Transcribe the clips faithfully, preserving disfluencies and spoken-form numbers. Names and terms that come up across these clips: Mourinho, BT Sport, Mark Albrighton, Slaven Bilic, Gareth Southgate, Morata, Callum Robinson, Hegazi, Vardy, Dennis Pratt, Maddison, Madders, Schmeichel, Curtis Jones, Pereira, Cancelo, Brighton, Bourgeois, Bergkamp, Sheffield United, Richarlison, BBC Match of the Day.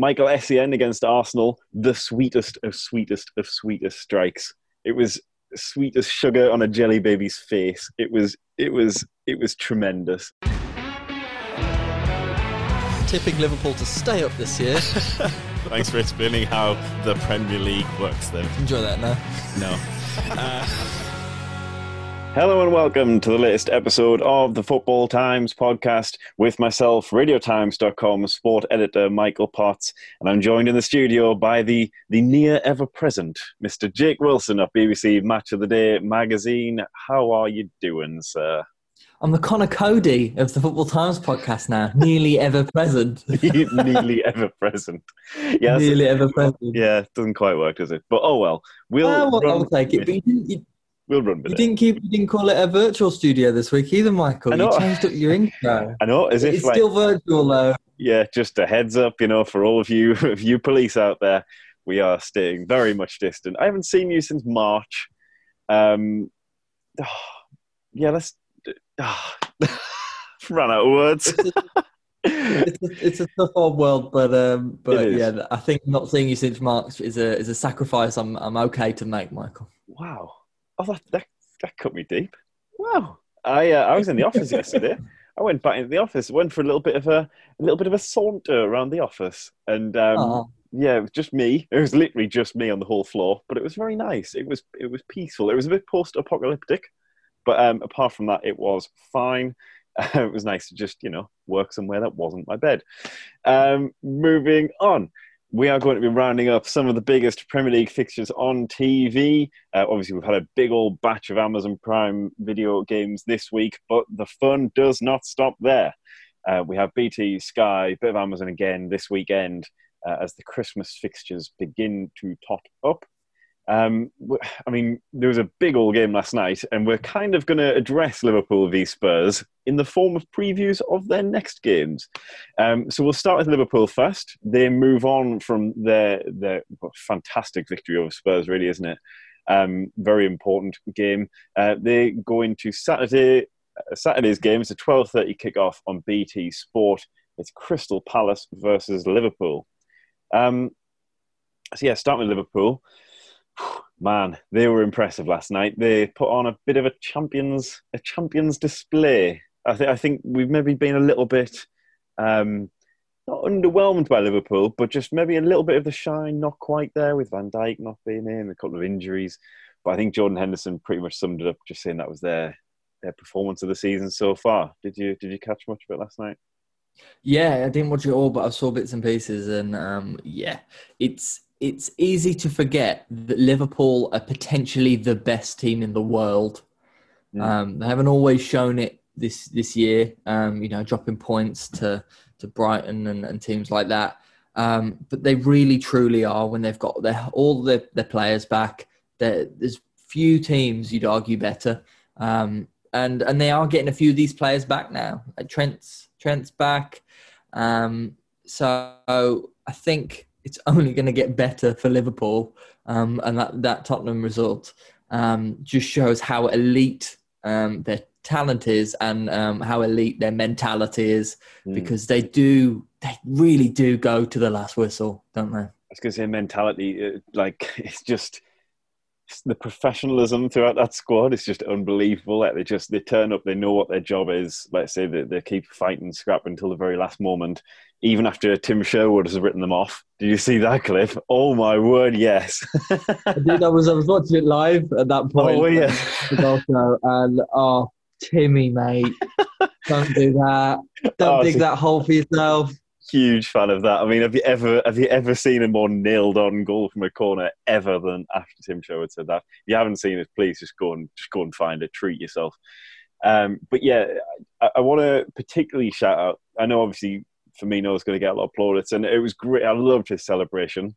Michael Essien against Arsenal, the sweetest of sweetest of sweetest strikes. It was sweet as sugar on a jelly baby's face. It was, it was, it was tremendous. Tipping Liverpool to stay up this year. Thanks for explaining how the Premier League works then. Enjoy that now. No. Uh... Hello and welcome to the latest episode of the Football Times podcast with myself, radio times dot com sport editor Michael Potts, and I'm joined in the studio by the, the near ever-present Mister Jake Wilson of B B C Match of the Day magazine. How are you doing, sir? I'm the Connor Cody of the Football Times podcast now. Nearly ever present. Nearly ever present. Yeah, Nearly a, ever present. Yeah, it doesn't quite work, does it? But oh well. We'll, oh, well, I'll take it. But you didn't, you, we'll run with you it. Didn't keep, you didn't call it a virtual studio this week either, Michael. I know. You changed up your intro. I know. As if it's like, still virtual, though. Yeah, just a heads up, you know, for all of you, of you police out there. We are staying very much distant. I haven't seen you since March. Um, oh, yeah, let's... Oh, ran out of words. It's a, it's a, it's a tough old world, but um, but yeah, I think not seeing you since March is a is a sacrifice I'm I'm okay to make, Michael. Wow, oh that that, that cut me deep. Wow, I uh, I was in the office yesterday. I went back into the office, went for a little bit of a, a little bit of a saunter around the office, and um, oh. yeah, it was just me. It was literally just me on the whole floor, but it was very nice. It was it was peaceful. It was a bit post-apocalyptic. But um, apart from that, it was fine. Uh, it was nice to just, you know, work somewhere that wasn't my bed. Um, moving on, we are going to be rounding up some of the biggest Premier League fixtures on T V. Uh, obviously, we've had a big old batch of Amazon Prime video games this week, but the fun does not stop there. Uh, we have B T, Sky, bit of Amazon again this weekend uh, as the Christmas fixtures begin to tot up. Um, I mean, there was a big old game last night, and we're kind of going to address Liverpool v Spurs in the form of previews of their next games. Um, so we'll start with Liverpool first. They move on from their, their fantastic victory over Spurs, really, isn't it? Um, very important game. Uh, they go into Saturday, Saturday's game. It's a twelve thirty kickoff on B T Sport. It's Crystal Palace versus Liverpool. Um, so yeah, start with Liverpool. Man, they were impressive last night. They put on a bit of a champions, a champions display. I think I think we've maybe been a little bit um, not underwhelmed by Liverpool, but just maybe a little bit of the shine not quite there with Van Dijk not being in, a couple of injuries. But I think Jordan Henderson pretty much summed it up, just saying that was their their performance of the season so far. Did you did you catch much of it last night? Yeah, I didn't watch it all, but I saw bits and pieces, and um, yeah, it's. It's easy to forget that Liverpool are potentially the best team in the world. Yeah. Um, they haven't always shown it this this year, um, you know, dropping points to, to Brighton and, and teams like that. Um, but they really, truly are when they've got their, all their, their players back. There's few teams you'd argue better. Um, and, and they are getting a few of these players back now. Like Trent's, Trent's back. Um, so I think... it's only going to get better for Liverpool. Um, and that, that Tottenham result um, just shows how elite um, their talent is and um, how elite their mentality is mm. because they do, they really do go to the last whistle, don't they? I was going to say mentality, like it's just it's the professionalism throughout that squad is just unbelievable. Like they just, they turn up, they know what their job is. Let's say that they keep fighting scrap until the very last moment. Even after Tim Sherwood has written them off. Did you see that clip? Oh, my word, yes. I did. I was, I was watching it live at that point. Oh, yeah. And, oh, Timmy, mate. Don't do that. Don't oh, dig that hole for yourself. Huge fan of that. I mean, have you ever have you ever seen a more nailed-on goal from a corner ever than after Tim Sherwood said that? If you haven't seen it, please just go and, just go and find it. Treat yourself. Um, but, yeah, I, I want to particularly shout out. I know, obviously, Firmino's going to get a lot of plaudits, and it was great. I loved his celebration.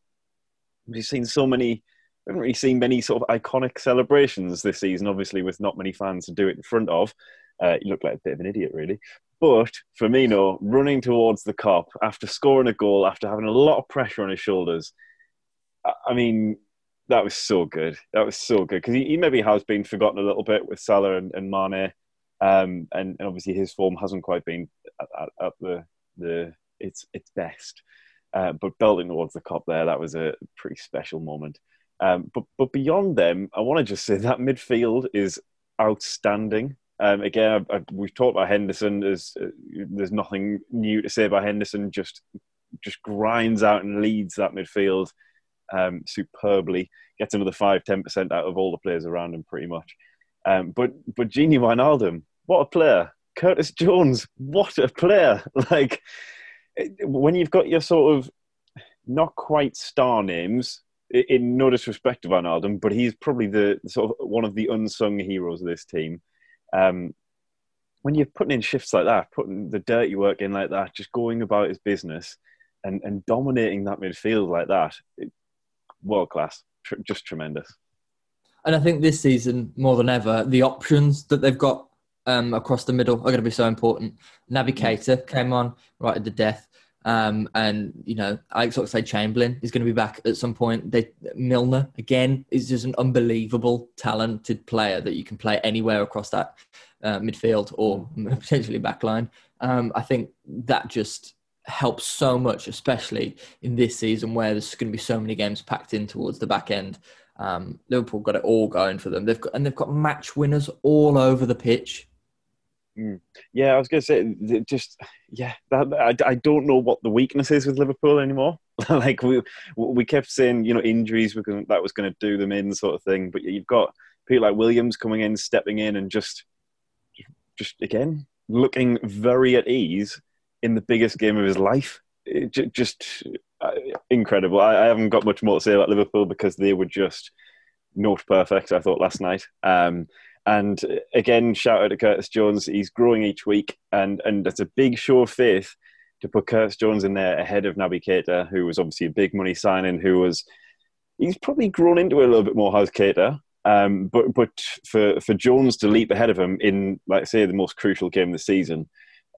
We've seen so many, we haven't really seen many sort of iconic celebrations this season, obviously, with not many fans to do it in front of. Uh, he looked like a bit of an idiot, really. But Firmino running towards the cop after scoring a goal, after having a lot of pressure on his shoulders. I mean, that was so good. That was so good because he, he maybe has been forgotten a little bit with Salah and, and Mane, um, and, and obviously his form hasn't quite been at, at, at the. The it's it's best Uh, but belting towards the cop there, that was a pretty special moment. Um, but but beyond them, I want to just say that midfield is outstanding. Um, again, I, I, we've talked about Henderson. There's uh, there's nothing new to say about Henderson. Just just grinds out and leads that midfield um, superbly. Gets another five to ten percent out of all the players around him, pretty much. Um, but but Gini Wijnaldum, what a player! Curtis Jones, what a player! Like, when you've got your sort of not quite star names, in no disrespect to Wijnaldum, but he's probably the sort of one of the unsung heroes of this team. Um, when you're putting in shifts like that, putting the dirty work in like that, just going about his business and, and dominating that midfield like that, it, world class, tr- just tremendous. And I think this season, more than ever, the options that they've got Um, across the middle are going to be so important. Naby Keïta came on right at the death, um, and you know, I sort of say Chamberlain is going to be back at some point. They, Milner again is just an unbelievable talented player that you can play anywhere across that uh, midfield or potentially backline. Um, I think that just helps so much, especially in this season where there's going to be so many games packed in towards the back end. Um, Liverpool got it all going for them. They've got and they've got match winners all over the pitch. Mm. Yeah, I was going to say, just yeah, that, I, I don't know what the weakness is with Liverpool anymore. Like we we kept saying, you know, injuries were gonna, that was going to do them in, sort of thing. But you've got people like Williams coming in, stepping in, and just just again looking very at ease in the biggest game of his life. It, just, just uh, incredible. I, I haven't got much more to say about Liverpool because they were just not perfect, I thought, last night. Um, And again, shout out to Curtis Jones. He's growing each week, and and that's a big show of faith to put Curtis Jones in there ahead of Naby Keïta, who was obviously a big money signing. Who was he's probably grown into it a little bit more, has Keita. Um, but but for for Jones to leap ahead of him in, like say, the most crucial game of the season,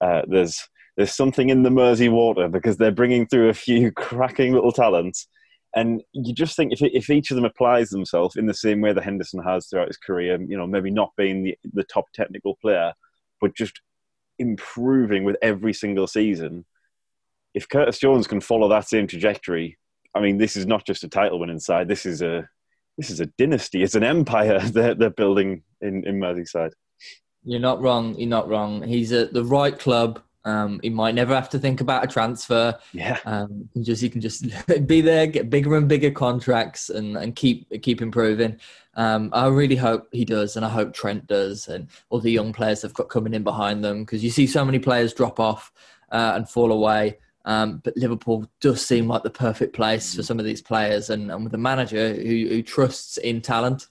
uh, there's there's something in the Mersey water because they're bringing through a few cracking little talents. And you just think if if each of them applies themselves in the same way that Henderson has throughout his career, you know, maybe not being the, the top technical player, but just improving with every single season. If Curtis Jones can follow that same trajectory, I mean, this is not just a title win inside. This is a this is a dynasty. It's an empire they're they're building in, in Merseyside. You're not wrong. You're not wrong. He's at the right club. Um, he might never have to think about a transfer. Yeah, um, just he can just be there, get bigger and bigger contracts, and, and keep keep improving. Um, I really hope he does, and I hope Trent does, and all the young players have got coming in behind them because you see so many players drop off uh, and fall away. Um, but Liverpool does seem like the perfect place mm. for some of these players, and, and with a manager who, who trusts in talent.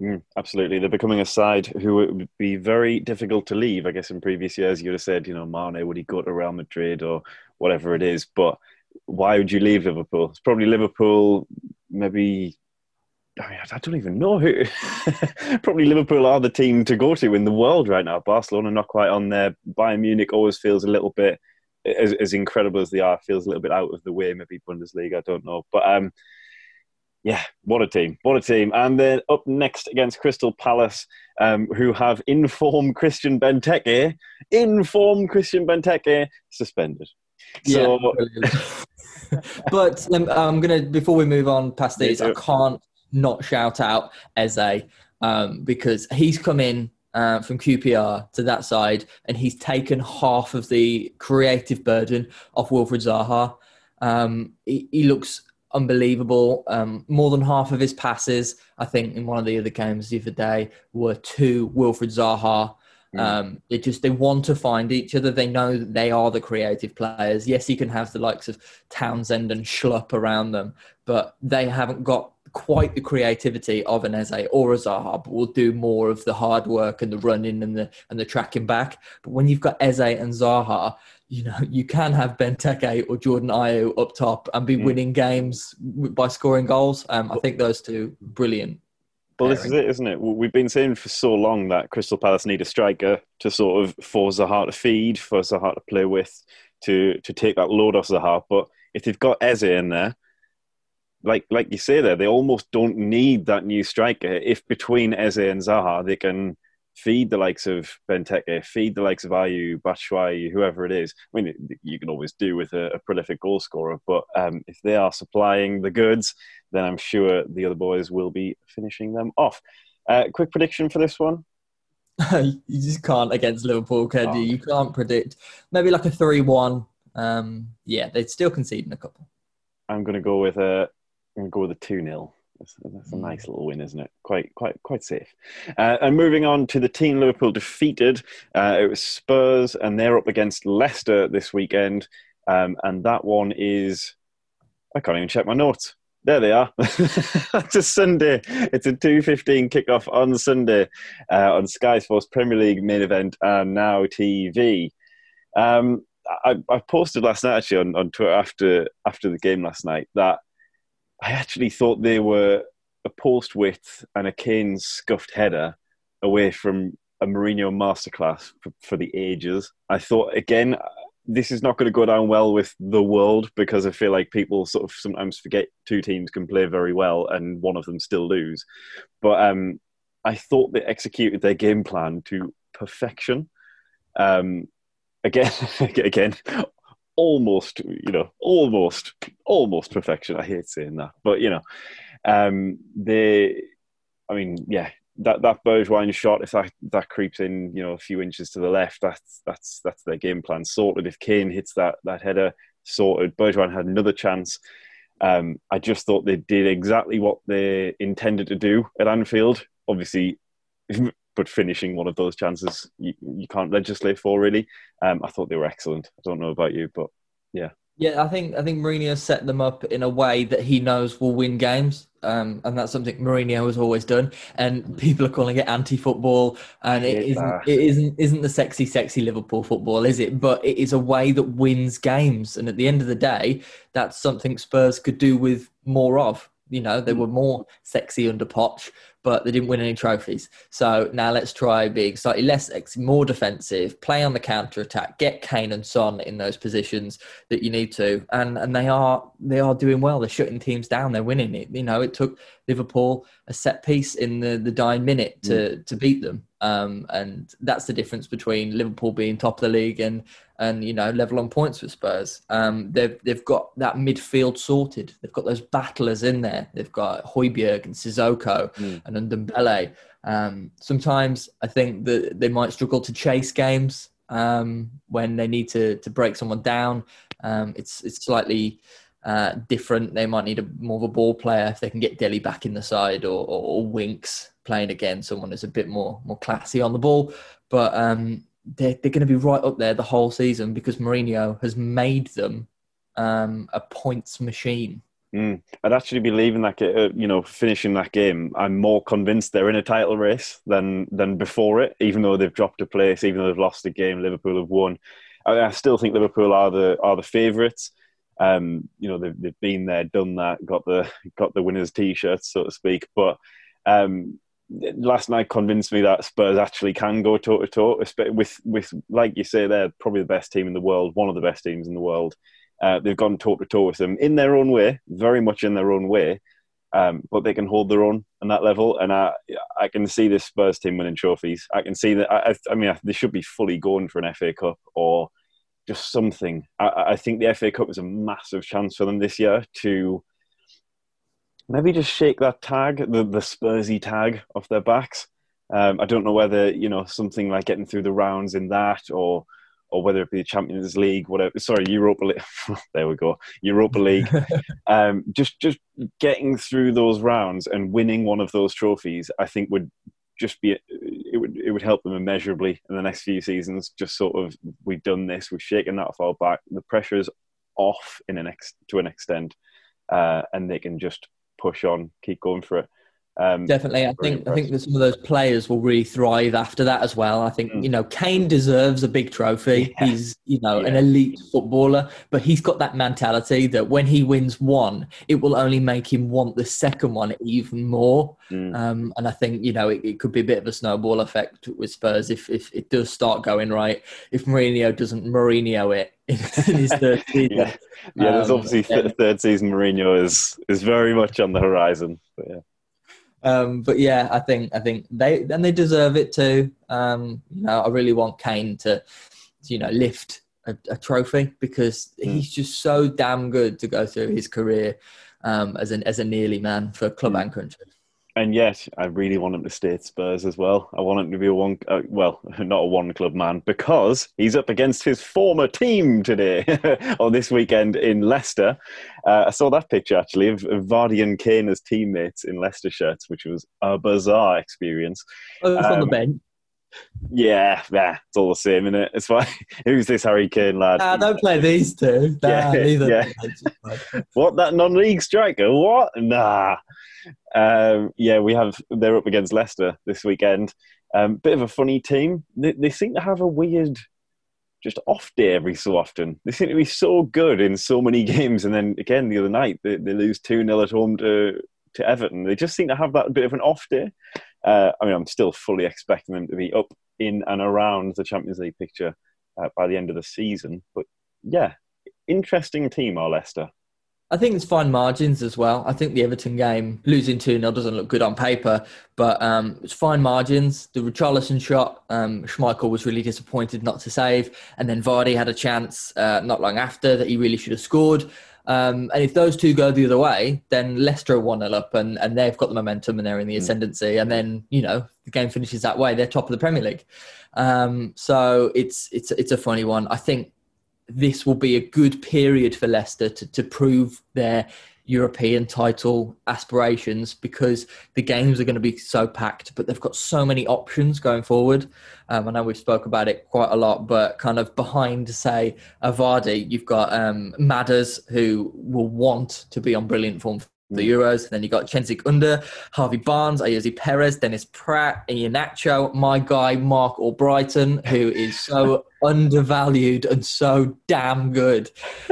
Mm, absolutely. They're becoming a side who it would be very difficult to leave. I guess in previous years you would have said, you know, Mane, would he go to Real Madrid or whatever it is? But why would you leave Liverpool? It's probably Liverpool, maybe, I mean, I don't even know who. Probably Liverpool are the team to go to in the world right now. Barcelona not quite on there. Bayern Munich always feels a little bit, as, as incredible as they are, feels a little bit out of the way. Maybe Bundesliga, I don't know. But, um, yeah, what a team. What a team. And then up next against Crystal Palace, um, who have in-form Christian Benteke. In-form Christian Benteke suspended. So... Yeah, but um, I'm going to, before we move on past these, I can't not shout out Eze um, because he's come in uh, from Q P R to that side and he's taken half of the creative burden off Wilfred Zaha. Um, he, he looks... unbelievable. Um, more than half of his passes, I think, in one of the other games the other day, were to Wilfred Zaha. Mm. Um, they just they want to find each other. They know that they are the creative players. Yes, you can have the likes of Townsend and Schlupp around them, but they haven't got quite the creativity of an Eze or a Zaha, but will do more of the hard work and the running and the and the tracking back. But when you've got Eze and Zaha, you know, you can have Benteke or Jordan Ayew up top and be mm. winning games by scoring goals. Um, I think those two, brilliant. Well, pairing. This is it, isn't it? We've been saying for so long that Crystal Palace need a striker to sort of force Zaha to feed, force Zaha to play with, to to take that load off Zaha. But if they've got Eze in there, like like you say there, they almost don't need that new striker. If between Eze and Zaha, they can feed the likes of Benteke, feed the likes of Ayew, Bourgeois, whoever it is. I mean, you can always do with a, a prolific goal scorer, but um, if they are supplying the goods, then I'm sure the other boys will be finishing them off. Uh, quick prediction for this one? You just can't against Liverpool, can oh. you? You can't predict. Maybe like a three one. Um, yeah, they'd still concede in a couple. I'm going to go with a, I'm going to go with a two nil. That's, that's a nice little win, isn't it? Quite, quite, quite safe. Uh, and moving on to the team Liverpool defeated, uh, it was Spurs, and they're up against Leicester this weekend. Um, and that one is, I can't even check my notes. There they are. It's a Sunday. It's a two fifteen kickoff on Sunday uh, on Sky Sports Premier League Main Event and Now T V. Um, I, I posted last night actually on, on Twitter after after the game last night that I actually thought they were a post width and a Kane scuffed header away from a Mourinho masterclass for, for the ages. I thought, again, this is not going to go down well with the world because I feel like people sort of sometimes forget two teams can play very well and one of them still lose. But um, I thought they executed their game plan to perfection. Um, again, again, almost, you know, almost, almost perfection. I hate saying that, but you know, um, they, I mean, yeah, that, that Bourgeois shot, if that, that creeps in, you know, a few inches to the left, that's, that's, that's their game plan sorted. If Kane hits that, that header, sorted. Bourgeois had another chance. Um, I just thought they did exactly what they intended to do at Anfield, obviously, but finishing one of those chances, you, you can't legislate for, really. Um, I thought they were excellent. I don't know about you, but yeah. Yeah, I think I think Mourinho set them up in a way that he knows will win games, um, and that's something Mourinho has always done. And people are calling it anti-football, and it isn't, it isn't isn't the sexy, sexy Liverpool football, is it? But it is a way that wins games, and at the end of the day, that's something Spurs could do with more of. You know, they were more sexy under Poch, but they didn't win any trophies. So now let's try being slightly less sexy, more defensive, play on the counter-attack, get Kane and Son in those positions that you need to. And and they are they are doing well. They're shutting teams down. They're winning it. You know, it took Liverpool a set piece in the, the dying minute to, mm. to beat them. Um, and that's the difference between Liverpool being top of the league and, and you know, level on points with Spurs. Um, they've they've got that midfield sorted. They've got those battlers in there. They've got Højbjerg and Sissoko mm. and Ndombele. Um, sometimes I think that they might struggle to chase games um, when they need to to break someone down. Um, it's it's slightly uh, different. They might need a more of a ball player if they can get Dele back in the side or, or, or Winks playing again, someone who's a bit more more classy on the ball. But um, they're, they're going to be right up there the whole season because Mourinho has made them um, a points machine. Mm. I'd actually be leaving that, uh, you know, finishing that game. I'm more convinced they're in a title race than than before it, even though they've dropped a place, even though they've lost a game, Liverpool have won. I, I still think Liverpool are the are the favourites. Um, you know, they've, they've been there, done that, got the, got the winner's T-shirts, so to speak. But um last night convinced me that Spurs actually can go toe-to-toe with, with, like you say, they're probably the best team in the world, one of the best teams in the world. Uh, they've gone toe-to-toe with them in their own way, very much in their own way, um, but they can hold their own on that level. And I I can see this Spurs team winning trophies. I can see that, I, I mean, they should be fully going for an F A Cup or just something. I, I think the F A Cup was a massive chance for them this year to maybe just shake that tag, the, the Spursy tag off their backs. Um, I don't know whether, you know, something like getting through the rounds in that or or whether it be the Champions League, whatever. Sorry, Europa League. There we go. Europa League. um, just just getting through those rounds and winning one of those trophies, I think would just be, it would it would help them immeasurably in the next few seasons. Just sort of, we've done this, we've shaken that off our back. The pressure's off in an ex, to an extent uh, and they can just push on, keep going for it. Um, Definitely. I think impressed. I think that some of those players will really thrive after that as well. I think, mm. you know, Kane deserves a big trophy. Yeah. He's, you know, yeah. an elite footballer, but he's got that mentality that when he wins one, it will only make him want the second one even more. Mm. Um, and I think, you know, it, it could be a bit of a snowball effect with Spurs if, if it does start going right. If Mourinho doesn't Mourinho it, in his third season. Yeah, yeah there's um, obviously yeah. Th- third season Mourinho is, is very much on the horizon. But yeah. Um, but yeah, I think I think they and they deserve it too. Um, you know, I really want Kane to, you know, lift a, a trophy because mm. he's just so damn good to go through his career um, as an as a nearly man for club mm. and country. And yes, I really want him to stay at Spurs as well. I want him to be a one, uh, well, not a one-club man, because he's up against his former team today, or this weekend in Leicester. Uh, I saw that picture, actually, of, of Vardy and Kane as teammates in Leicester shirts, which was a bizarre experience. Oh, it's um, on the bench. Yeah, yeah, it's all the same, isn't it? It's fine. Who's this Harry Kane lad? Nah, don't play these two. Nah, yeah, neither. Yeah. What, that non-league striker? What? Nah. Um, yeah, we have. They're up against Leicester this weekend. Um, bit of a funny team. They, they seem to have a weird, just off day every so often. They seem to be so good in so many games, and then again the other night they, they lose two nil at home to to Everton. They just seem to have that bit of an off day. Uh, I mean, I'm still fully expecting them to be up in and around the Champions League picture uh, by the end of the season. But yeah, interesting team are Leicester. I think it's fine margins as well. I think the Everton game, losing two nil doesn't look good on paper, but um, it's fine margins. The Richarlison shot, um, Schmeichel was really disappointed not to save. And then Vardy had a chance uh, not long after that he really should have scored. Um, and if those two go the other way, then Leicester are one nil up and, and they've got the momentum and they're in the ascendancy. And then, you know, the game finishes that way. They're top of the Premier League. Um, so it's it's it's a funny one. I think this will be a good period for Leicester to, to prove their European title aspirations, because the games are going to be so packed, but they've got so many options going forward. Um, I know we've spoke about it quite a lot, but kind of behind, say, Vardy, you've got um, Madders, who will want to be on brilliant form for the Euros. And then you've got Chenzik Under, Harvey Barnes, Ayoze Perez, Dennis Pratt, Iheanacho, my guy, Mark Albrighton, who is so undervalued and so damn good.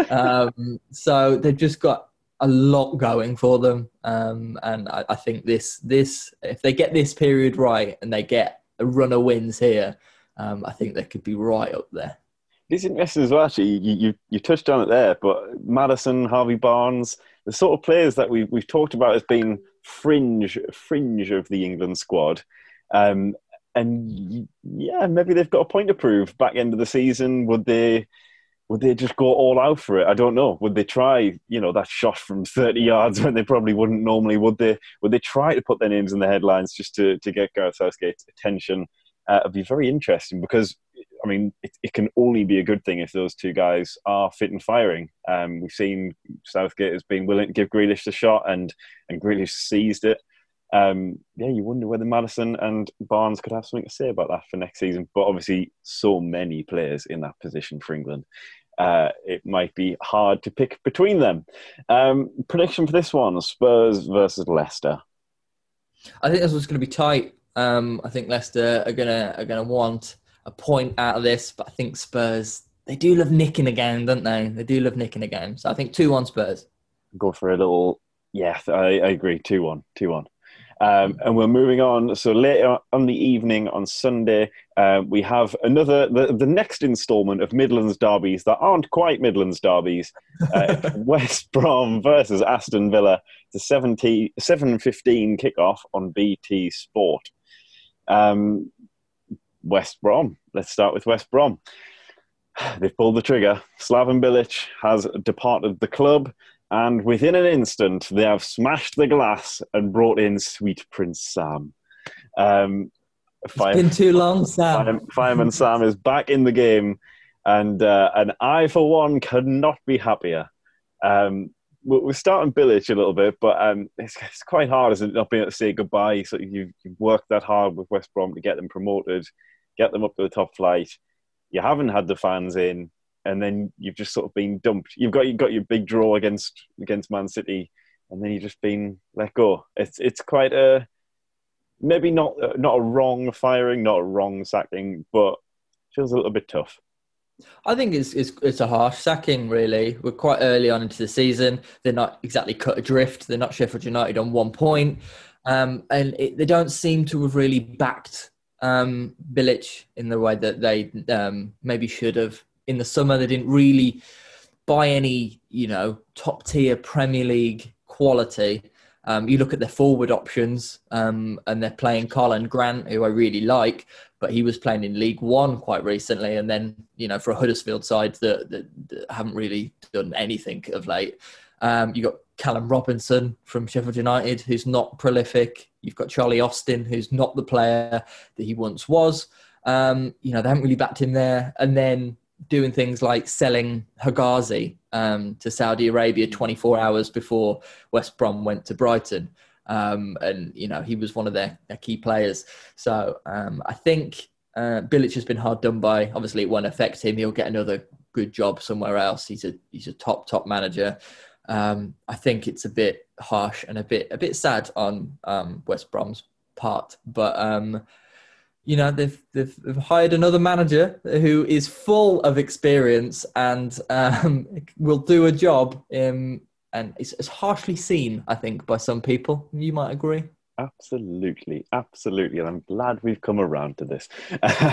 Um, so they've just got a lot going for them, um, and I, I think this this if they get this period right and they get a run of wins here, um, I think they could be right up there. It's interesting as well, actually. You you, you touched on it there, but Maddison, Harvey Barnes, the sort of players that we we've talked about as being fringe fringe of the England squad, um, and yeah, maybe they've got a point to prove. Back end of the season, would they? Would they just go all out for it? I don't know. Would they try, you know, that shot from thirty yards when they probably wouldn't normally? Would they Would they try to put their names in the headlines just to, to get Gareth Southgate's attention? Uh, it'd be very interesting because, I mean, it, it can only be a good thing if those two guys are fit and firing. Um, we've seen Southgate has been willing to give Grealish the shot and, and Grealish seized it. Um, yeah, you wonder whether Maddison and Barnes could have something to say about that for next season. But obviously, so many players in that position for England. Uh, it might be hard to pick between them. Um, prediction for this one, Spurs versus Leicester. I think this one's going to be tight. Um, I think Leicester are going to are going to want a point out of this, but I think Spurs, they do love nicking a game, don't they? They do love nicking a game. So I think two one Spurs. Go for a little, yeah, I, I agree, two one, two one. Um, and we're moving on. So later on the evening on Sunday, uh, we have another, the, the next instalment of Midlands derbies that aren't quite Midlands derbies. Uh, West Brom versus Aston Villa. It's a seven fifteen kickoff on B T Sport. Um, West Brom. Let's start with West Brom. They've pulled the trigger. Slaven Bilic has departed the club. And within an instant, they have smashed the glass and brought in Sweet Prince Sam. Um, it's fire, been too long, Sam. Fire, Fireman Sam is back in the game. And uh, and I, for one, could not be happier. Um, we're starting Bilic a little bit, but um, it's, it's quite hard, isn't it, not being able to say goodbye. So you've, you've worked that hard with West Brom to get them promoted, get them up to the top flight. You haven't had the fans in. And then you've just sort of been dumped. You've got you got your big draw against against Man City, and then you've just been let go. It's it's quite a maybe not not a wrong firing, not a wrong sacking, but feels a little bit tough. I think it's it's it's a harsh sacking. Really, we're quite early on into the season. They're not exactly cut adrift. They're not Sheffield United on one point, um, and it, they don't seem to have really backed um, Bilic in the way that they um, maybe should have. In the summer, they didn't really buy any, you know, top tier Premier League quality. Um, you look at their forward options, um, and they're playing Carlin Grant, who I really like, but he was playing in League One quite recently. And then, you know, for a Huddersfield side that, that, that haven't really done anything of late. Um, you've got Callum Robinson from Sheffield United, who's not prolific. You've got Charlie Austin, who's not the player that he once was. Um, you know, they haven't really backed him there. And then doing things like selling Hegazi um, to Saudi Arabia twenty-four hours before West Brom went to Brighton. Um, and, you know, he was one of their, their key players. So um, I think uh, Bilic has been hard done by. Obviously, it won't affect him. He'll get another good job somewhere else. He's a he's a top, top manager. Um, I think it's a bit harsh and a bit a bit sad on um, West Brom's part, but um, you know they've, they've they've hired another manager who is full of experience and um, will do a job. Um, and it's, it's harshly seen, I think, by some people. You might agree. Absolutely, absolutely, and I'm glad we've come around to this.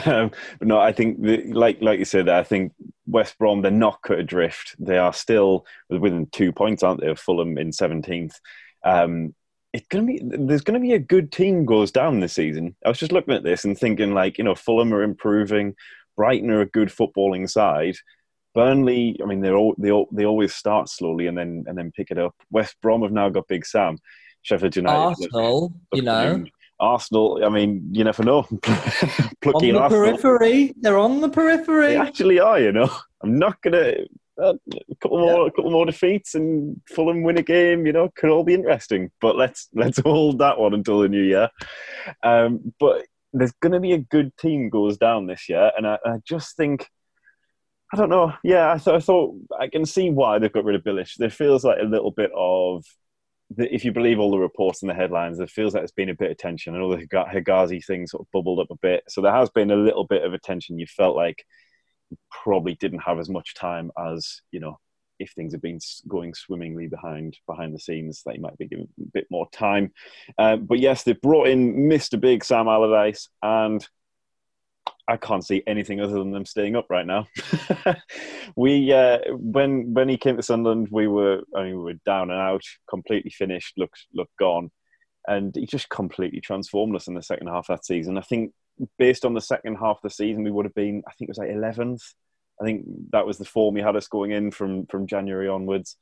um, no, I think, the, like like you said, I think West Brom, they're not cut adrift. They are still within two points, aren't they, of Fulham in seventeenth. Um, it's gonna be there's gonna be a good team goes down this season. I was just looking at this and thinking, like, you know, Fulham are improving, Brighton are a good footballing side. Burnley, I mean, they're all, they all, they always start slowly and then and then pick it up. West Brom have now got Big Sam. Sheffield United, Arsenal, you know, Arsenal. I mean, you never know. Plucky on the Arsenal. Periphery, they're on the periphery. They actually are, you know. I'm not gonna uh, a couple more, yeah. a couple more defeats, and Fulham win a game. You know, could all be interesting. But let's let's hold that one until the new year. Um, but there's going to be a good team goes down this year, and I, I just think. I don't know. Yeah, I, th- I thought I can see why they've got rid of Bilic. There feels like a little bit of, the, if you believe all the reports and the headlines, there feels like there's been a bit of tension. I know the Hegazi thing sort of bubbled up a bit. So there has been a little bit of a tension. You felt like you probably didn't have as much time as, you know, if things have been going swimmingly behind behind the scenes, they might be given a bit more time. Uh, but yes, they brought in Mister Big Sam Allardyce, and I can't see anything other than them staying up right now. we uh, when when he came to Sunderland, we were I mean we were down and out, completely finished, looked looked gone, and he just completely transformed us in the second half of that season. I think based on the second half of the season, we would have been I think it was like eleventh. I think that was the form he had us going in from from January onwards,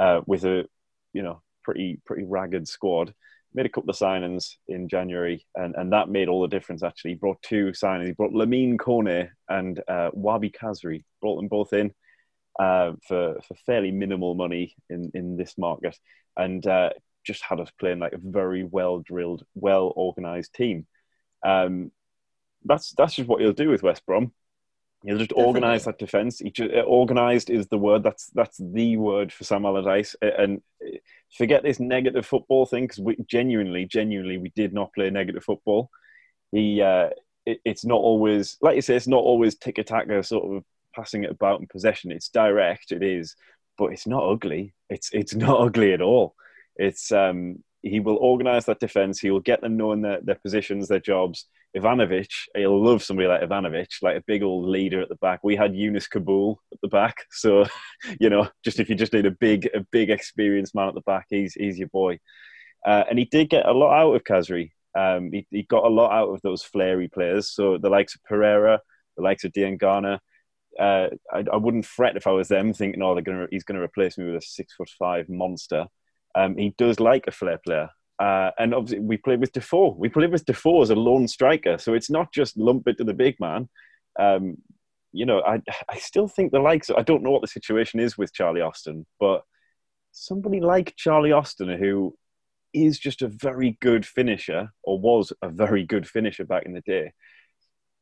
uh, with a you know pretty pretty ragged squad. Made a couple of signings in January, and, and that made all the difference, actually. He brought two signings. He brought Lamine Kone and uh, Wabi Kazri. Brought them both in uh, for, for fairly minimal money in, in this market, and uh, just had us playing like a very well-drilled, well-organised team. Um, that's that's just what he'll do with West Brom. He'll just organise that defence. Organised is the word. That's that's the word for Sam Allardyce. And forget this negative football thing, because we genuinely, genuinely, we did not play negative football. He, uh, it, it's not always, like you say, it's not always tick-a-tacker sort of passing it about in possession. It's direct, it is, but it's not ugly. It's it's not ugly at all. It's um, he will organise that defence. He will get them knowing their, their positions, their jobs. Ivanovic, he'll love somebody like Ivanovic, like a big old leader at the back. We had Yunus Kabul at the back, so you know, just if you just need a big, a big experienced man at the back, he's he's your boy. Uh, and he did get a lot out of Kazri. Um, he, he got a lot out of those flary players. So the likes of Pereira, the likes of Diangana. Uh, I, I wouldn't fret if I was them, thinking, "Oh, they're gonna, he's going to replace me with a six foot five monster." Um, he does like a flair player. Uh, and obviously we played with Defoe. We played with Defoe as a lone striker. So it's not just lump it to the big man. Um, you know, I I still think the likes of, I don't know what the situation is with Charlie Austin, but somebody like Charlie Austin, who is just a very good finisher, or was a very good finisher back in the day,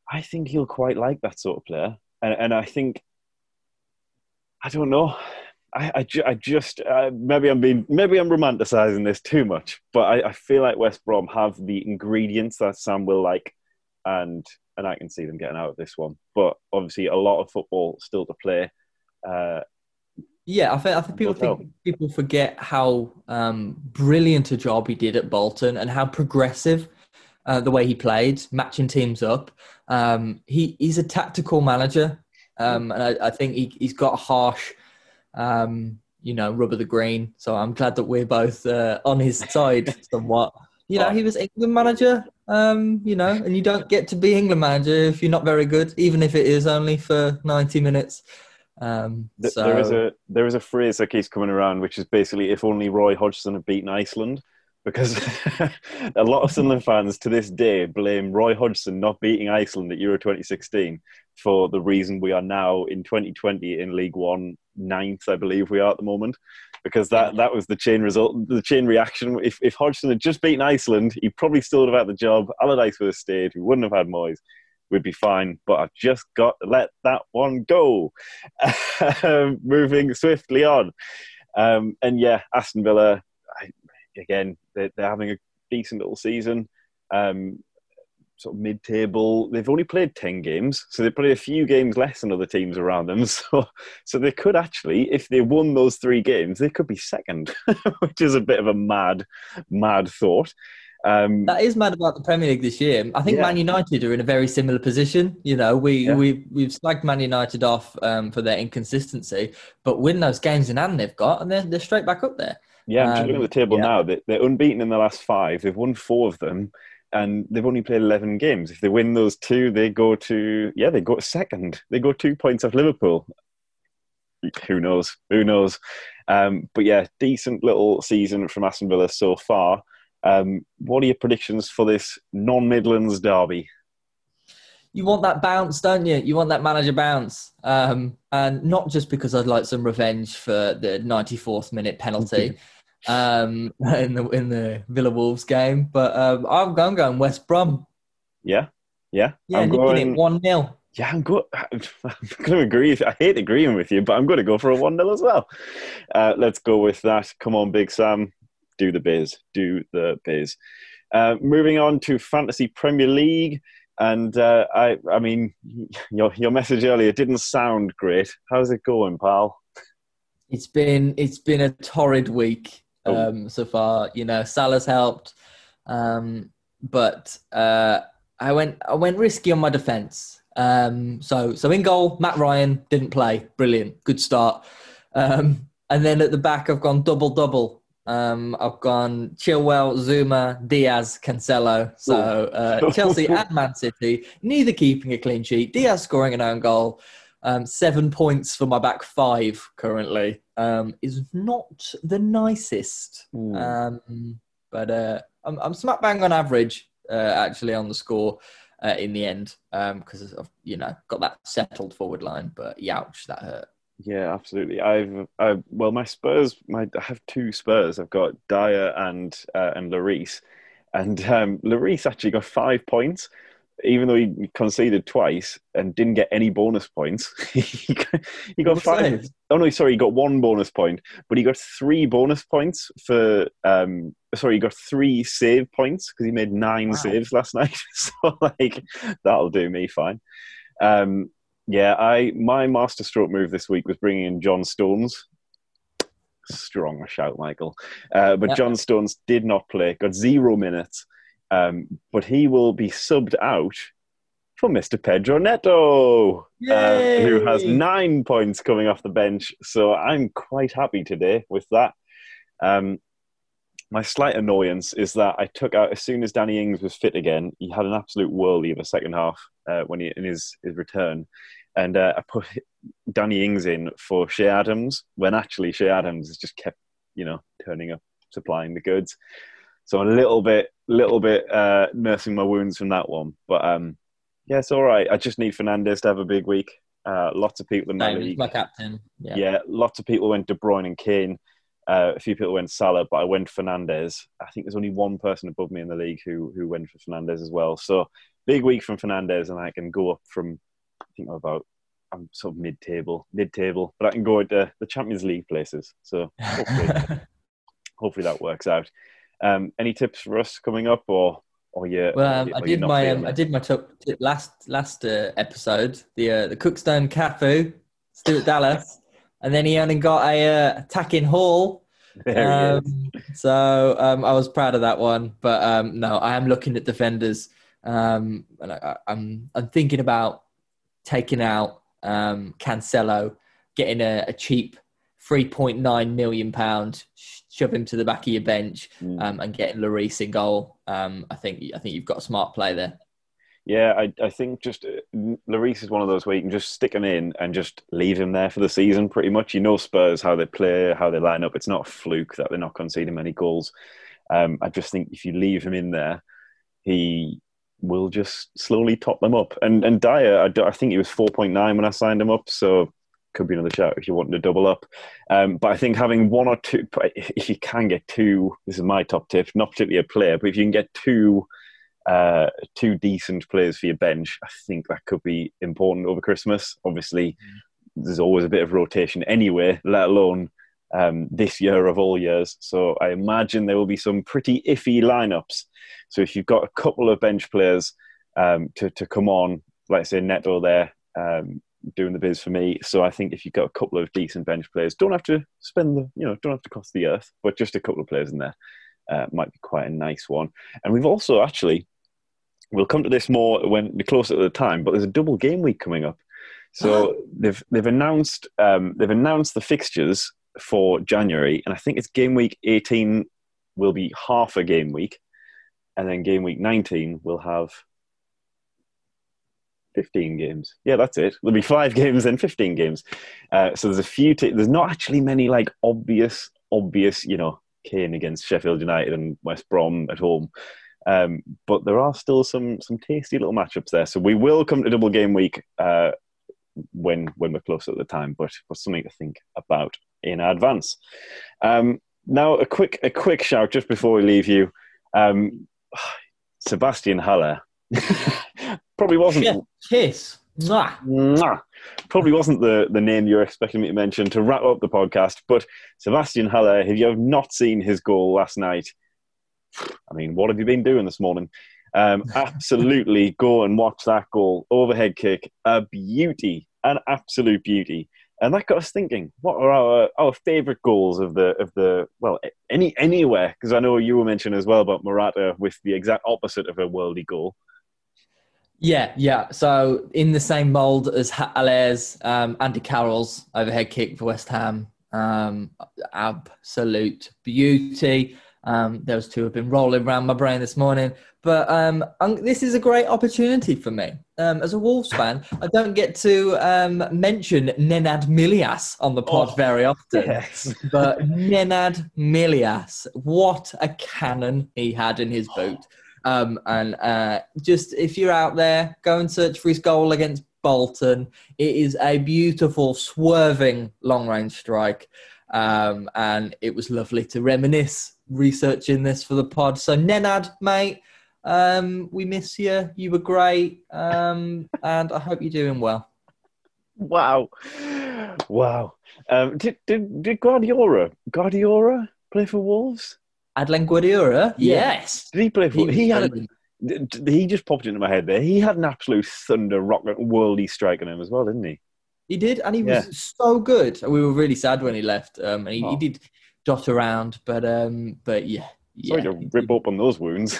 I think he'll quite like that sort of player. And, and I think, I don't know. I, I, ju- I just uh, maybe I'm being maybe I'm romanticising this too much, but I, I feel like West Brom have the ingredients that Sam will like, and and I can see them getting out of this one. But obviously, a lot of football still to play. Uh, yeah, I think I think people think people forget how um, brilliant a job he did at Bolton, and how progressive uh, the way he played, matching teams up. Um, he he's a tactical manager, um, and I, I think he, he's got a harsh. Um, you know, rubber the green. So I'm glad that we're both uh, on his side somewhat. You know, he was England manager, um, you know, and you don't get to be England manager if you're not very good, even if it is only for ninety minutes. Um, so. There is a there is a phrase that keeps coming around, which is basically, if only Roy Hodgson had beaten Iceland, because a lot of Sunderland fans to this day blame Roy Hodgson not beating Iceland at Euro twenty sixteen for the reason we are now in twenty twenty in League One, ninth, I believe we are at the moment, because that, that was the chain result, the chain reaction. If, if Hodgson had just beaten Iceland, he probably still would have had the job. Allardyce would have stayed. We wouldn't have had Moyes. We'd be fine, but I've just got to let that one go. Moving swiftly on. Um, and yeah, Aston Villa, I, again, they're, they're having a decent little season, um, sort of mid-table. They've only played ten games, so they've played a few games less than other teams around them. So, so they could actually, if they won those three games, they could be second, which is a bit of a mad, mad thought. Um, that is mad about the Premier League this year. I think yeah. Man United are in a very similar position. You know, we, yeah. we, we've slagged Man United off um, for their inconsistency, but win those games in hand they've got, and they're, they're straight back up there. Yeah, I'm um, just looking at the table yeah. now. They're, they're unbeaten in the last five. They've won four of them, and they've only played eleven games. If they win those two, they go to, yeah, they go to second. They go two points off Liverpool. Who knows? Who knows? Um, but yeah, decent little season from Aston Villa so far. Um, what are your predictions for this non-Midlands derby? You want that bounce, don't you? You want that manager bounce. Um, and not just because I'd like some revenge for the ninety-fourth minute penalty um, in the in the Villa Wolves game, but um, I'm, I'm going West Brom. Yeah, yeah. Yeah, I'm going it one nil. Yeah, I'm going to agree. With, I hate agreeing with you, but I'm going to go for a one nil as well. Uh, let's go with that. Come on, Big Sam. Do the biz. Do the biz. Uh, moving on to Fantasy Premier League. And uh, I I mean, your your message earlier didn't sound great. How's it going, pal? It's been it's been a torrid week um, oh. so far. You know, Salah's helped. Um, but uh, I went I went risky on my defence. Um, so, so in goal, Matt Ryan didn't play. Brilliant. Good start. Um, and then at the back, I've gone double-double. Um, I've gone Chilwell, Zuma, Diaz, Cancelo. So uh, Chelsea and Man City, neither keeping a clean sheet. Diaz scoring an own goal. Um, seven points for my back five currently um, is not the nicest. Um, but uh, I'm, I'm smack bang on average uh, actually on the score uh, in the end because um, I've you know got that settled forward line. But youch, that hurt. Yeah, absolutely. I've, I've well, my Spurs. My I have two Spurs. I've got Dyer and uh, and Lloris, and um, Lloris actually got five points, even though he conceded twice and didn't get any bonus points. he got, he got five. Saying? Oh no, sorry, he got one bonus point, but he got three bonus points for. Um, sorry, he got three save points because he made nine wow. saves last night. So like that'll do me fine. Um, Yeah, I my masterstroke move this week was bringing in John Stones. Strong shout, Michael. Uh, but yep. John Stones did not play, got zero minutes. Um, but he will be subbed out for Mister Pedro Neto, uh, who has nine points coming off the bench. So I'm quite happy today with that. Um, my slight annoyance is that I took out, as soon as Danny Ings was fit again, he had an absolute whirlie of a second half uh, when he in his, his return. And uh, I put Danny Ings in for Shea Adams, when actually Shea Adams has just kept, you know, turning up, supplying the goods. So I'm a little bit, little bit uh, nursing my wounds from that one. But um, yeah, it's all right. I just need Fernandes to have a big week. Uh, lots of people in my league. My captain. Yeah. yeah, lots of people went De Bruyne and Kane. Uh, a few people went Salah, but I went Fernandes. I think there's only one person above me in the league who who went for Fernandes as well. So big week from Fernandes, and I can go up from, I think I'm about, I'm sort of mid-table, mid-table, but I can go to the Champions League places. So hopefully, hopefully that works out. Um, any tips for us coming up, or or yeah? Well, um, I did my um, I did my top tip last last uh, episode. The uh, the Cookstone Cafu, Stuart Dallas. And then he only got a uh, attacking haul. There um, he is. So um, I was proud of that one. But um, no, I am looking at defenders. Um, and I, I'm, I'm thinking about taking out um, Cancelo, getting a, a cheap three point nine million pounds, shove him to the back of your bench mm. um, and getting Lloris in goal. Um, I think I think you've got a smart play there. Yeah, I, I think just uh, Lloris is one of those where you can just stick him in and just leave him there for the season pretty much. You know Spurs, how they play, how they line up. It's not a fluke that they're not conceding many goals. Um, I just think if you leave him in there, he will just slowly top them up. And and Dyer, I, I think he was four point nine when I signed him up, so could be another shout if you want to double up. Um, but I think having one or two, if you can get two, this is my top tip, not particularly a player, but if you can get two... Uh, two decent players for your bench, I think that could be important over Christmas. Obviously, mm. there's always a bit of rotation anyway, let alone um, this year of all years. So I imagine there will be some pretty iffy lineups. So if you've got a couple of bench players um, to, to come on, like say Neto there, um, doing the biz for me. So I think if you've got a couple of decent bench players, don't have to spend the, you know, don't have to cost the earth, but just a couple of players in there uh, might be quite a nice one. And we've also actually, we'll come to this more when we're closer to the time, but there's a double game week coming up. So they've they've announced um, they've announced the fixtures for January, and I think it's game week eighteen will be half a game week, and then game week nineteen will have fifteen games. Yeah, that's it. There'll be five games and fifteen games. Uh, so there's a few. T- there's not actually many like obvious obvious. You know, Kane against Sheffield United and West Brom at home. Um, but there are still some some tasty little matchups there. So we will come to double game week uh, when when we're close at the time, but, but something to think about in advance. Um, now, a quick a quick shout just before we leave you. Um, Sebastian Haller probably wasn't... Kiss. Mwah. Mwah. Probably wasn't the, the name you were expecting me to mention to wrap up the podcast, but Sebastian Haller, if you have not seen his goal last night, I mean, what have you been doing this morning? Um, absolutely go and watch that goal. Overhead kick, a beauty, an absolute beauty. And that got us thinking, what are our, our favourite goals of the, of the well, any anywhere? Because I know you were mentioning as well about Morata with the exact opposite of a worldie goal. Yeah, yeah. So in the same mould as Haller's, um, Andy Carroll's overhead kick for West Ham. Um, absolute beauty. Um, those two have been rolling around my brain this morning. But um, um, this is a great opportunity for me. Um, as a Wolves fan, I don't get to um, mention Nenad Milias on the pod oh, very often. Yes. But Nenad Milias, what a cannon he had in his boot. Um, and uh, just if you're out there, go and search for his goal against Bolton. It is a beautiful, swerving long-range strike. Um, and it was lovely to reminisce researching this for the pod. So Nenad, mate, um, we miss you. You were great, um, and I hope you're doing well. Wow, wow. Um, did did did Guardiola Guardiola play for Wolves? Adlen Guardiola, yes. Yeah. Did he play for? He, he had. A, he just popped into my head there. He had an absolute thunder rocket, worldie strike on him as well, didn't he? He did, and he was yeah. so good. We were really sad when he left. Um, and he, oh. he did dot around, but um, but yeah, yeah. Sorry to rip up on those wounds.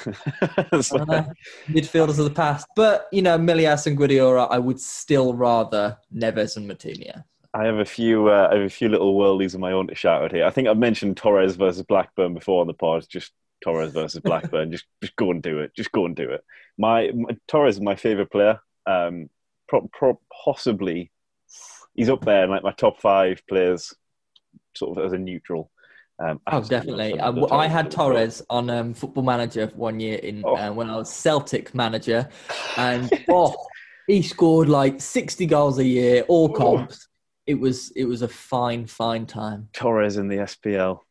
Midfielders of the past, but you know, Milias and Guardiola, I would still rather Neves and Matinho. I have a few, uh, I have a few little worldies of my own to shout out here. I think I've mentioned Torres versus Blackburn before on the pod. Just Torres versus Blackburn. just, just go and do it. Just go and do it. My, my Torres is my favourite player. Um, pro, pro, possibly. He's up there in like my top five players, sort of as a neutral. Um, oh, definitely. I, I had Torres on um, Football Manager one year in oh. uh, when I was Celtic manager, and oh, he scored like sixty goals a year, all comps. Oh. It was it was a fine, fine time. Torres in the S P L.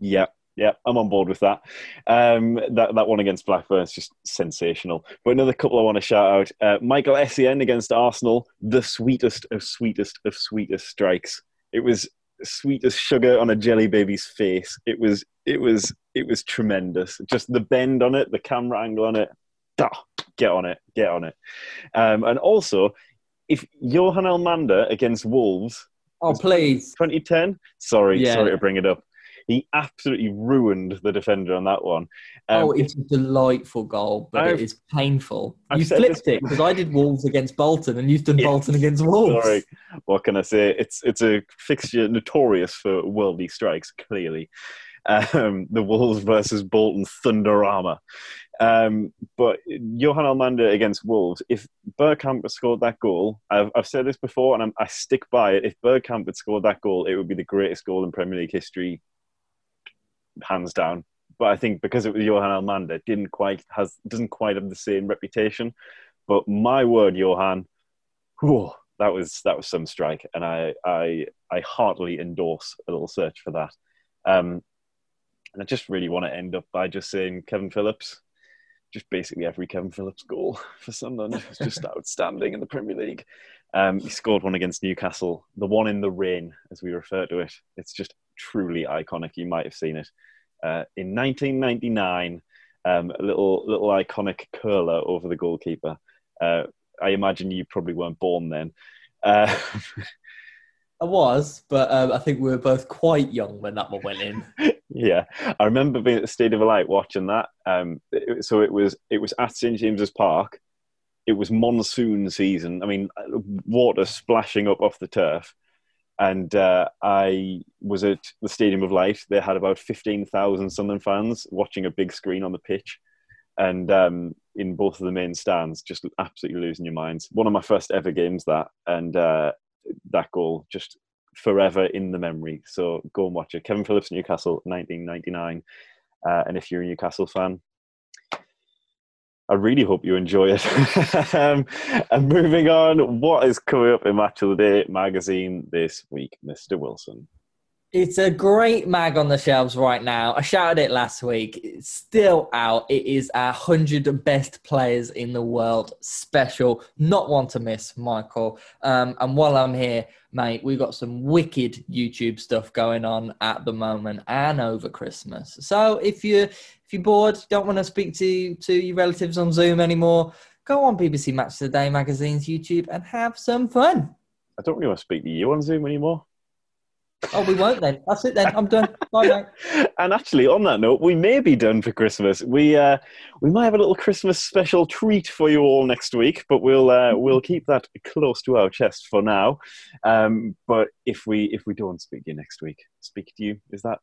yeah, yeah, I'm on board with that. Um, that that one against Blackburn is just sensational. But another couple I want to shout out: uh, Michael Essien against Arsenal, the sweetest of sweetest of sweetest strikes. It was sweet as sugar on a jelly baby's face. It was, it was, it was tremendous. Just the bend on it, the camera angle on it. Duh, get on it, get on it. Um, and also, if Johan Elmander against Wolves, oh please, twenty ten. Sorry, yeah. sorry to bring it up. He absolutely ruined the defender on that one. Um, oh, it's a delightful goal, but I've, it is painful. I've you flipped this... it, because I did Wolves against Bolton, and you've done yeah. Bolton against Wolves. Sorry, what can I say? It's it's a fixture notorious for worldly strikes, clearly. Um, the Wolves versus Bolton Thunderama. Um, but Johan Almander against Wolves, if Bergkamp had scored that goal, I've, I've said this before and I'm, I stick by it, if Bergkamp had scored that goal, it would be the greatest goal in Premier League history, hands down. But I think because it was Johan Almander, didn't quite has doesn't quite have the same reputation. But my word, Johan, whew, that was that was some strike, and I I, I heartily endorse a little search for that. Um, and I just really want to end up by just saying Kevin Phillips. Just basically every Kevin Phillips goal for Sunderland was just outstanding in the Premier League. Um, he scored one against Newcastle, the one in the rain, as we refer to it. It's just truly iconic. You might have seen it. Uh, in nineteen ninety-nine, um, a little little iconic curler over the goalkeeper. Uh, I imagine you probably weren't born then. Uh, I was, but um, I think we were both quite young when that one went in. Yeah, I remember being at the Stadium of Light watching that. Um, it, so it was it was at Saint James's Park. It was monsoon season. I mean, water splashing up off the turf. And uh, I was at the Stadium of Light. They had about fifteen thousand Sunderland fans watching a big screen on the pitch. And um, in both of the main stands, just absolutely losing your minds. One of my first ever games that. And uh, that goal just... forever in the memory, so go and watch it. Kevin Phillips, Newcastle, nineteen ninety-nine, uh, and if you're a Newcastle fan, I really hope you enjoy it. um, and moving on, what is coming up in Match of the Day magazine this week, Mister Wilson? It's a great mag on the shelves right now. I shouted it last week. It's still out. It is our one hundred Best Players in the World special. Not one to miss, Michael. Um, and while I'm here, mate, we've got some wicked YouTube stuff going on at the moment and over Christmas. So if you're, if you're bored, don't want to speak to, to your relatives on Zoom anymore, go on B B C Match of the Day magazine's YouTube and have some fun. I don't really want to speak to you on Zoom anymore. Oh, we won't then. That's it then. I'm done. Bye, mate. And actually, on that note, we may be done for Christmas. We uh, we might have a little Christmas special treat for you all next week, but we'll uh, we'll keep that close to our chest for now. Um, but if we if we don't speak to you next week, speak to you. Is that?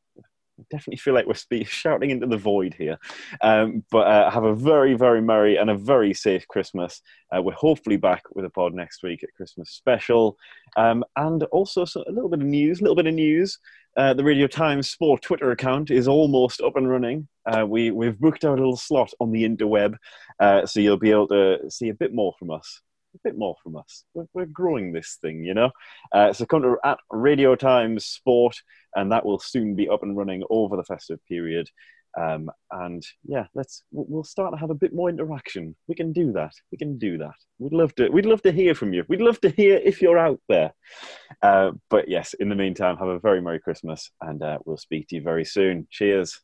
I definitely feel like we're speak, shouting into the void here. Um, but uh, have a very, very merry and a very safe Christmas. Uh, we're hopefully back with a pod next week at Christmas special. Um, and also so a little bit of news, a little bit of news. Uh, the Radio Times Sport Twitter account is almost up and running. Uh, we, we've booked out a little slot on the interweb, uh, so you'll be able to see a bit more from us. A bit more from us. We're, we're growing this thing, you know. Uh, so come to at Radio Times Sport, and that will soon be up and running over the festive period. Um, and yeah, let's we'll start to have a bit more interaction. We can do that. We can do that. We'd love to. We'd love to hear from you. We'd love to hear if you're out there. Uh, but yes, in the meantime, have a very Merry Christmas, and uh, we'll speak to you very soon. Cheers.